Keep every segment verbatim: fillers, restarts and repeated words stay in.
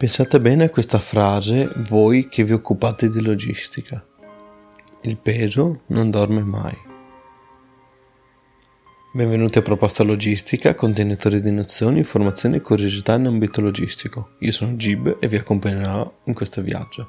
Pensate bene a questa frase, voi che vi occupate di logistica. Il peso non dorme mai. Benvenuti a Proposta Logistica, contenitore di nozioni, informazioni e curiosità in ambito logistico. Io sono Gib e vi accompagnerò in questo viaggio.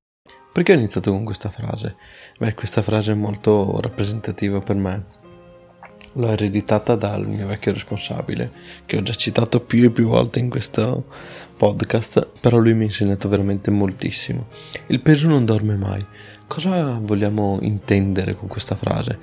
Perché ho iniziato con questa frase? Beh, questa frase è molto rappresentativa per me. L'ho ereditata dal mio vecchio responsabile, che ho già citato più e più volte in questo podcast, però lui mi ha insegnato veramente moltissimo. Il peso non dorme mai. Cosa vogliamo intendere con questa frase?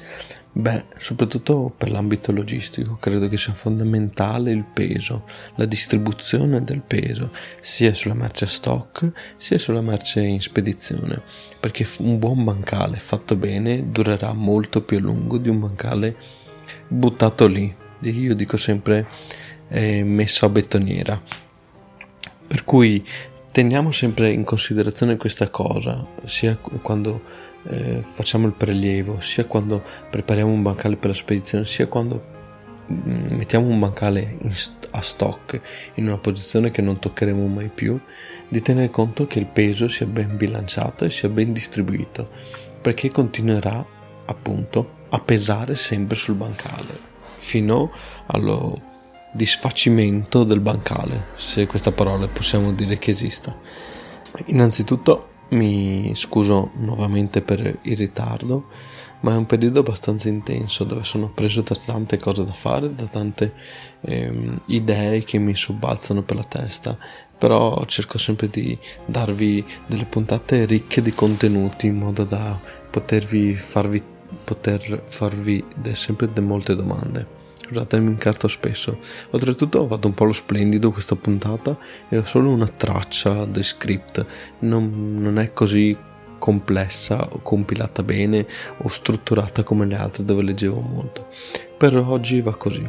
Beh, soprattutto per l'ambito logistico, credo che sia fondamentale il peso, la distribuzione del peso, sia sulla merce stock, sia sulla merce in spedizione, perché un buon bancale fatto bene durerà molto più a lungo di un bancale buttato lì, io dico sempre eh, messo a betoniera. Per cui teniamo sempre in considerazione questa cosa, sia quando eh, facciamo il prelievo, sia quando prepariamo un bancale per la spedizione, sia quando mh, mettiamo un bancale in st- a stock in una posizione che non toccheremo mai più, di tenere conto che il peso sia ben bilanciato e sia ben distribuito, perché continuerà appunto a pesare sempre sul bancale fino allo disfacimento del bancale, se questa parola possiamo dire che esista. Innanzitutto mi scuso nuovamente per il ritardo, ma è un periodo abbastanza intenso dove sono preso da tante cose da fare, da tante ehm, idee che mi sobbalzano per la testa, però cerco sempre di darvi delle puntate ricche di contenuti in modo da potervi farvi poter farvi de, sempre de molte domande. Scusate, mi incarto spesso. Oltretutto ho fatto un po' lo splendido questa puntata e ho solo una traccia di script, non, non è così complessa o compilata bene o strutturata come le altre dove leggevo molto. Per oggi va così.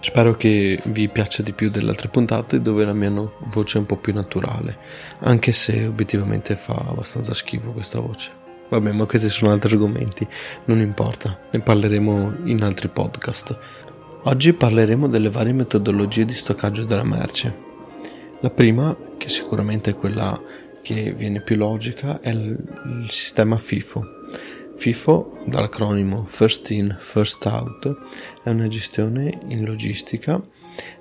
Spero che vi piaccia di più delle altre puntate dove la mia voce è un po' più naturale, anche se obiettivamente fa abbastanza schifo questa voce. Vabbè, ma questi sono altri argomenti, non importa, ne parleremo in altri podcast. Oggi parleremo delle varie metodologie di stoccaggio della merce. La prima, che sicuramente è quella che viene più logica, è il sistema FIFO. FIFO, dall'acronimo First In, First Out, è una gestione in logistica,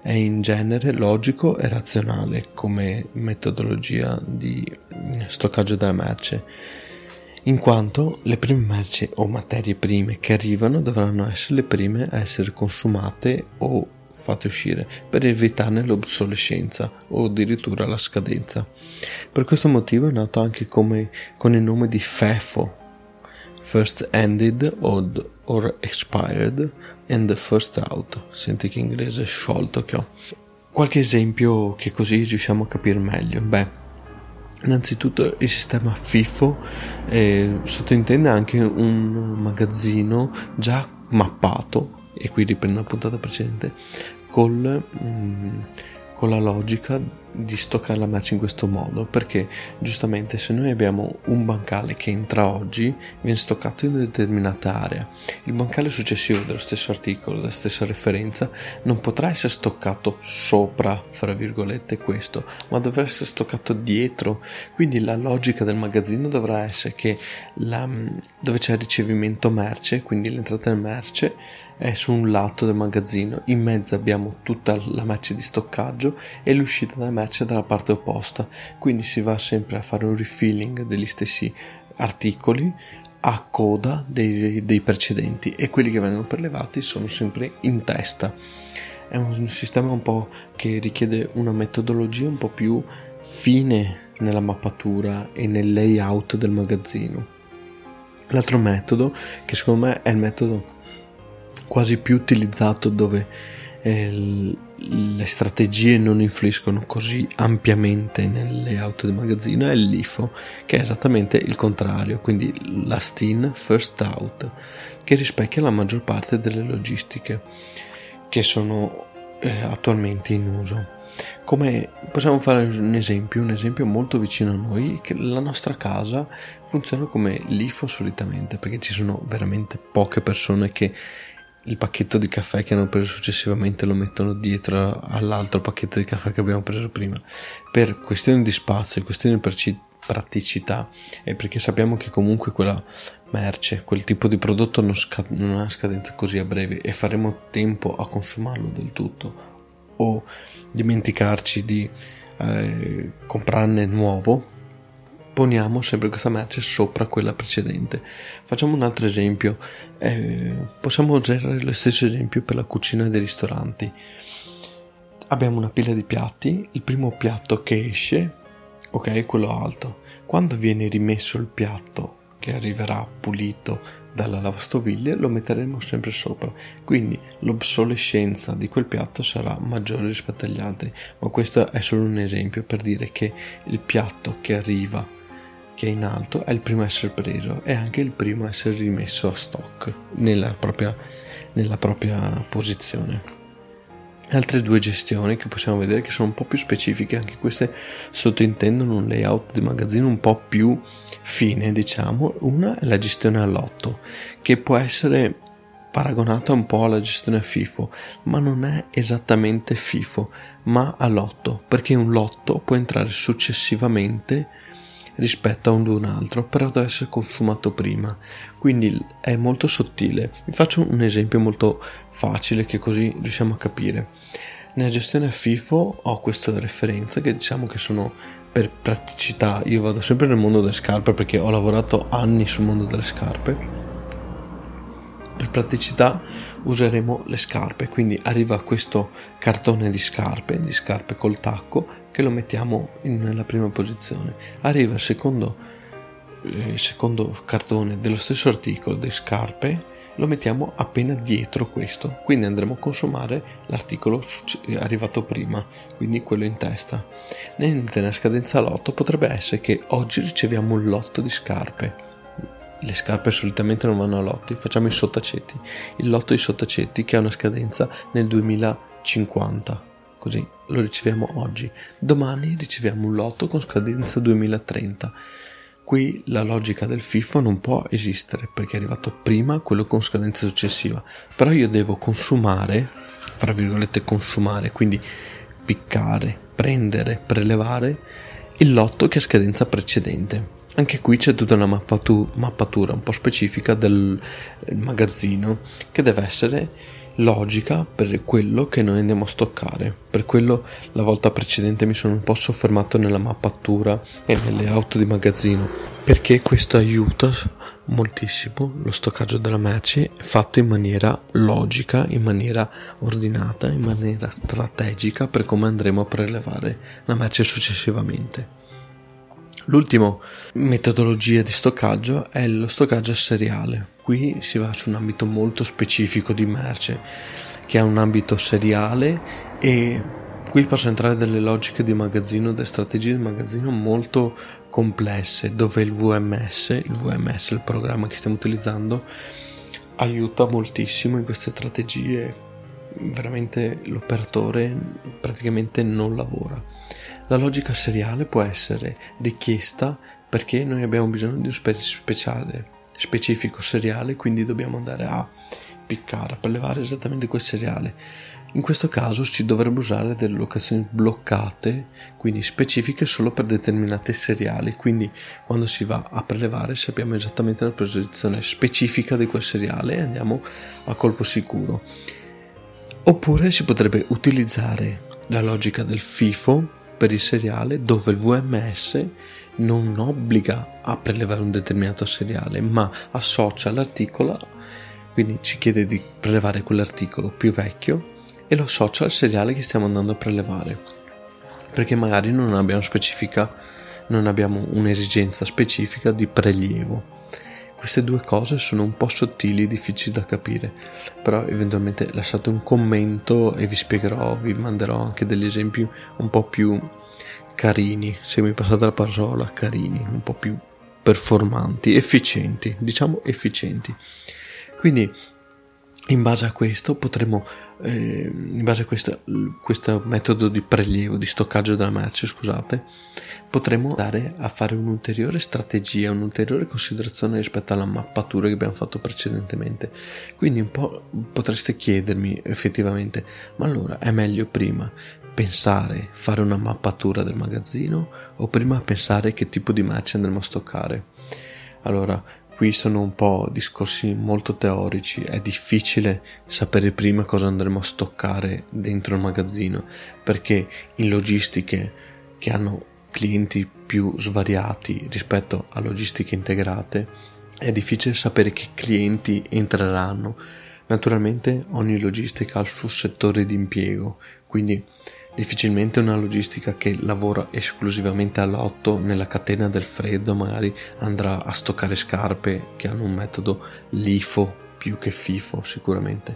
è in genere logico e razionale come metodologia di stoccaggio della merce, in quanto le prime merci o materie prime che arrivano dovranno essere le prime a essere consumate o fate uscire per evitarne l'obsolescenza o addirittura la scadenza. Per questo motivo è nato anche come, con il nome di FEFO, First Ended or Expired and First Out. Senti che inglese sciolto che ho. Qualche esempio che così riusciamo a capire meglio. Beh, innanzitutto il sistema FIFO eh, sottintende anche un magazzino già mappato, e qui riprendo la puntata precedente, col, mm, con la logica di stoccare la merce in questo modo, perché giustamente se noi abbiamo un bancale che entra oggi, viene stoccato in una determinata area, il bancale successivo dello stesso articolo, della stessa referenza, non potrà essere stoccato sopra, fra virgolette, questo, ma dovrà essere stoccato dietro. Quindi la logica del magazzino dovrà essere che la, dove c'è il ricevimento merce, quindi l'entrata del merce, è su un lato del magazzino, in mezzo abbiamo tutta la merce di stoccaggio e l'uscita dalla merce dalla parte opposta, quindi si va sempre a fare un refilling degli stessi articoli a coda dei, dei precedenti, e quelli che vengono prelevati sono sempre in testa. È un sistema un po' che richiede una metodologia un po' più fine nella mappatura e nel layout del magazzino. L'altro metodo, che secondo me è il metodo quasi più utilizzato, dove eh, le strategie non influiscono così ampiamente nel layout del magazzino, è il LIFO, che è esattamente il contrario, quindi last in first out, che rispecchia la maggior parte delle logistiche che sono eh, attualmente in uso. Come possiamo fare un esempio, un esempio molto vicino a noi, che la nostra casa funziona come LIFO solitamente, perché ci sono veramente poche persone che il pacchetto di caffè che hanno preso successivamente lo mettono dietro all'altro pacchetto di caffè che abbiamo preso prima, per questioni di spazio, questioni di praticità, e perché sappiamo che comunque quella merce, quel tipo di prodotto non, sca- non ha una scadenza così a breve, e faremo tempo a consumarlo del tutto o dimenticarci di eh, comprarne nuovo. Poniamo sempre questa merce sopra quella precedente. Facciamo un altro esempio, eh, possiamo usare lo stesso esempio per la cucina dei ristoranti. Abbiamo una pila di piatti, il primo piatto che esce, ok, è quello alto. Quando viene rimesso il piatto che arriverà pulito dalla lavastoviglie, lo metteremo sempre sopra, quindi l'obsolescenza di quel piatto sarà maggiore rispetto agli altri. Ma questo è solo un esempio per dire che il piatto che arriva, che è in alto, è il primo a essere preso e anche il primo a essere rimesso a stock nella propria, nella propria posizione. Altre due gestioni che possiamo vedere, che sono un po' più specifiche, anche queste sottintendono un layout di magazzino un po' più fine, diciamo. Una è la gestione a lotto, che può essere paragonata un po' alla gestione a FIFO, ma non è esattamente FIFO, ma a lotto, perché un lotto può entrare successivamente rispetto a un altro, però deve essere consumato prima, quindi è molto sottile. Vi faccio un esempio molto facile che così riusciamo a capire. Nella gestione FIFO ho queste referenze che diciamo che sono per praticità. Io vado sempre nel mondo delle scarpe perché ho lavorato anni sul mondo delle scarpe. Per praticità useremo le scarpe, quindi arriva questo cartone di scarpe, di scarpe col tacco, che lo mettiamo in, nella prima posizione. Arriva il secondo, il secondo cartone dello stesso articolo, di scarpe, lo mettiamo appena dietro questo, quindi andremo a consumare l'articolo arrivato prima, quindi quello in testa. Nella scadenza lotto potrebbe essere che oggi riceviamo un lotto di scarpe. Le scarpe solitamente non vanno a lotti, facciamo i sottacetti, il lotto di sottacetti che ha una scadenza nel duemilacinquanta, così lo riceviamo oggi. Domani riceviamo un lotto con scadenza duemilatrenta. Qui la logica del FIFO non può esistere, perché è arrivato prima quello con scadenza successiva, però io devo consumare, fra virgolette consumare, quindi piccare, prendere, prelevare il lotto che ha scadenza precedente. Anche qui c'è tutta una mappatura un po' specifica del magazzino, che deve essere logica per quello che noi andiamo a stoccare. Per quello la volta precedente mi sono un po' soffermato nella mappatura e nelle auto di magazzino, perché questo aiuta moltissimo lo stoccaggio della merce fatto in maniera logica, in maniera ordinata, in maniera strategica per come andremo a prelevare la merce successivamente. L'ultima metodologia di stoccaggio è lo stoccaggio seriale. Qui si va su un ambito molto specifico di merce, che ha un ambito seriale, e qui posso entrare delle logiche di magazzino, delle strategie di magazzino molto complesse, dove il V M S, il V M S, il programma che stiamo utilizzando, aiuta moltissimo in queste strategie. Veramente l'operatore praticamente non lavora. La logica seriale può essere richiesta perché noi abbiamo bisogno di un spe- speciale, specifico seriale, quindi dobbiamo andare a piccare, a prelevare esattamente quel seriale. In questo caso si dovrebbe usare delle locazioni bloccate, quindi specifiche solo per determinate seriali, quindi quando si va a prelevare sappiamo esattamente la posizione specifica di quel seriale e andiamo a colpo sicuro. Oppure si potrebbe utilizzare la logica del FIFO per il seriale, dove il V M S non obbliga a prelevare un determinato seriale, ma associa l'articolo, quindi ci chiede di prelevare quell'articolo più vecchio e lo associa al seriale che stiamo andando a prelevare, perché magari non abbiamo specifica, non abbiamo un'esigenza specifica di prelievo. Queste due cose sono un po' sottili e difficili da capire, però eventualmente lasciate un commento e vi spiegherò, vi manderò anche degli esempi un po' più carini, se mi passate la parola, carini, un po' più performanti, efficienti, diciamo efficienti. Quindi in base a questo potremo, eh, in base a questa, questo metodo di prelievo, di stoccaggio della merce, scusate, potremo andare a fare un'ulteriore strategia, un'ulteriore considerazione rispetto alla mappatura che abbiamo fatto precedentemente. Quindi un po' potreste chiedermi effettivamente, ma allora è meglio prima pensare, fare una mappatura del magazzino o prima pensare che tipo di merce andremo a stoccare? Allora, qui sono un po' discorsi molto teorici, è difficile sapere prima cosa andremo a stoccare dentro il magazzino, perché in logistiche che hanno clienti più svariati rispetto a logistiche integrate è difficile sapere che clienti entreranno. Naturalmente ogni logistica ha il suo settore di impiego, quindi difficilmente una logistica che lavora esclusivamente a lotto nella catena del freddo magari andrà a stoccare scarpe, che hanno un metodo LIFO più che FIFO sicuramente,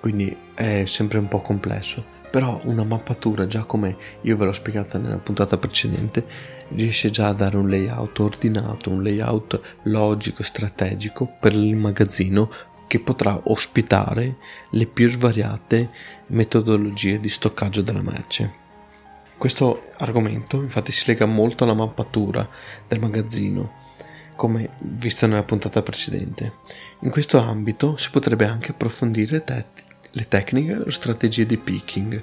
quindi è sempre un po' complesso. Però una mappatura, già come io ve l'ho spiegata nella puntata precedente, riesce già a dare un layout ordinato, un layout logico e strategico per il magazzino, che potrà ospitare le più svariate metodologie di stoccaggio della merce. Questo argomento infatti si lega molto alla mappatura del magazzino, come visto nella puntata precedente. In questo ambito si potrebbe anche approfondire te- le tecniche o strategie di picking,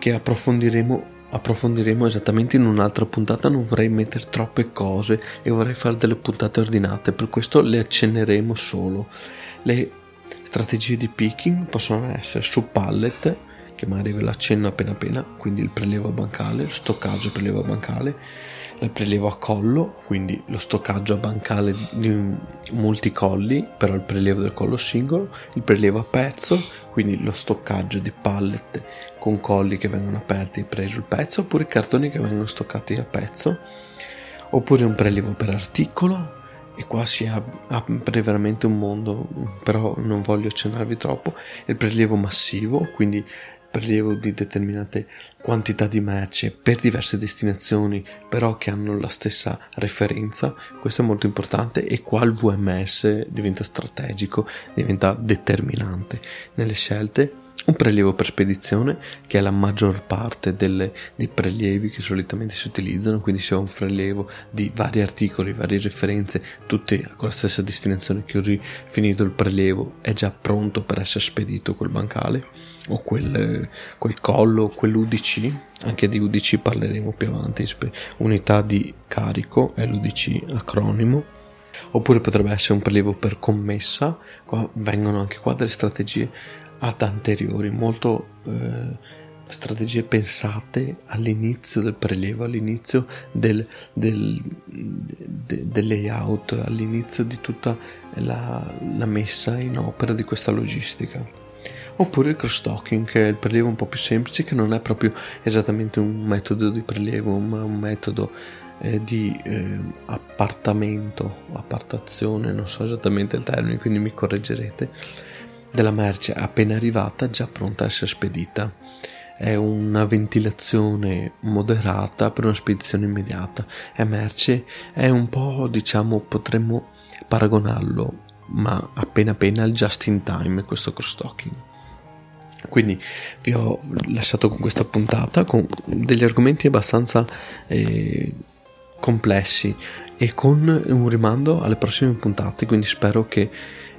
che approfondiremo approfondiremo esattamente in un'altra puntata. Non vorrei mettere troppe cose e vorrei fare delle puntate ordinate, per questo le accenneremo solo. Le strategie di picking possono essere su pallet, che magari ve l'accenno appena appena, quindi il prelievo bancale, lo stoccaggio prelievo bancale, il prelievo a collo, quindi lo stoccaggio a bancale di multicolli, però il prelievo del collo singolo, il prelievo a pezzo, quindi lo stoccaggio di pallet con colli che vengono aperti e presi il pezzo, oppure cartoni che vengono stoccati a pezzo, oppure un prelievo per articolo. E qua si apre veramente un mondo, però non voglio accennarvi troppo. Il prelievo massivo, quindi prelievo di determinate quantità di merce per diverse destinazioni, però che hanno la stessa referenza. Questo è molto importante, e qua il V M S diventa strategico, diventa determinante nelle scelte. Un prelievo per spedizione, che è la maggior parte delle, dei prelievi che solitamente si utilizzano, quindi se ho un prelievo di vari articoli, varie referenze, tutte con la stessa destinazione, che così finito il prelievo è già pronto per essere spedito quel bancale o quel, quel collo, quell'U D C. Anche di U D C parleremo più avanti, unità di carico è l'U D C acronimo. Oppure potrebbe essere un prelievo per commessa. Qua vengono anche qua delle strategie ad anteriori, molto eh, strategie pensate all'inizio del prelievo, all'inizio del, del, de, del layout, all'inizio di tutta la, la messa in opera di questa logistica. Oppure il cross-docking, che è il prelievo un po' più semplice, che non è proprio esattamente un metodo di prelievo, ma un metodo eh, di eh, appartamento, appartazione, non so esattamente il termine, quindi mi correggerete, della merce appena arrivata già pronta a essere spedita. È una ventilazione moderata per una spedizione immediata. È merce, è un po', diciamo, potremmo paragonarlo, ma appena appena al just in time, questo cross-docking. Quindi vi ho lasciato con questa puntata con degli argomenti abbastanza eh, complessi e con un rimando alle prossime puntate, quindi spero che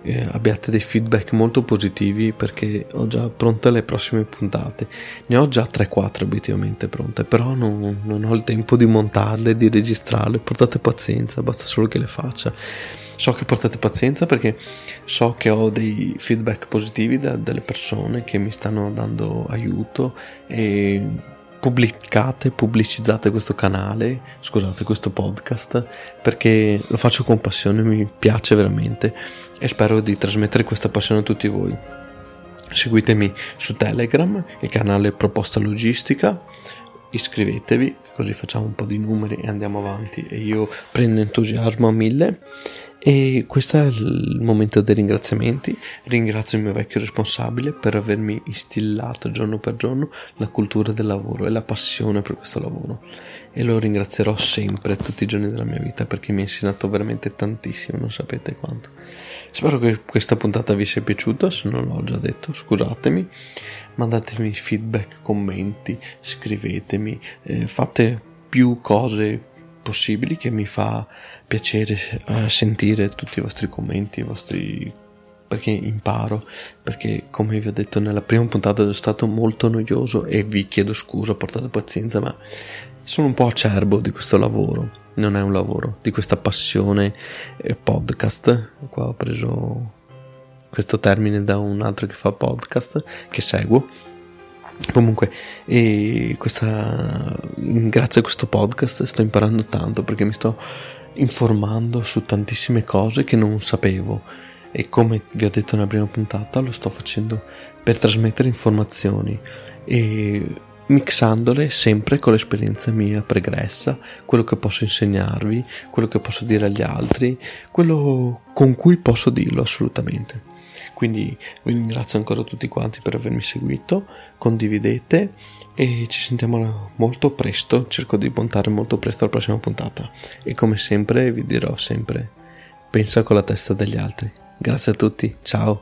eh, abbiate dei feedback molto positivi, perché ho già pronte le prossime puntate, ne ho già tre quattro obiettivamente pronte, però non, non ho il tempo di montarle, di registrarle. Portate pazienza, basta solo che le faccia. So che portate pazienza perché so che ho dei feedback positivi da delle persone che mi stanno dando aiuto, e pubblicate, pubblicizzate questo canale, scusate, questo podcast, perché lo faccio con passione, mi piace veramente e spero di trasmettere questa passione a tutti voi. Seguitemi su Telegram, il canale Proposta Logistica, iscrivetevi, così facciamo un po' di numeri e andiamo avanti e io prendo entusiasmo a mille. E questo è il momento dei ringraziamenti. Ringrazio il mio vecchio responsabile per avermi instillato giorno per giorno la cultura del lavoro e la passione per questo lavoro, e lo ringrazierò sempre, tutti i giorni della mia vita, perché mi ha insegnato veramente tantissimo, non sapete quanto. Spero che questa puntata vi sia piaciuta, se non l'ho già detto scusatemi. Mandatemi feedback, commenti, scrivetemi, eh, fate più cose possibili, che mi fa piacere eh, sentire tutti i vostri commenti, i vostri, perché imparo, perché come vi ho detto nella prima puntata sono stato molto noioso e vi chiedo scusa, portate pazienza, ma sono un po' acerbo di questo lavoro, non è un lavoro, di questa passione eh, podcast. Qua ho preso questo termine da un altro che fa podcast che seguo. Comunque, e questa, grazie a questo podcast sto imparando tanto, perché mi sto informando su tantissime cose che non sapevo, e come vi ho detto nella prima puntata lo sto facendo per trasmettere informazioni e mixandole sempre con l'esperienza mia pregressa, quello che posso insegnarvi, quello che posso dire agli altri, quello con cui posso dirlo assolutamente. Quindi vi ringrazio ancora tutti quanti per avermi seguito, condividete e ci sentiamo molto presto, cerco di puntare molto presto alla prossima puntata, e come sempre vi dirò sempre, pensa con la testa degli altri. Grazie a tutti, ciao!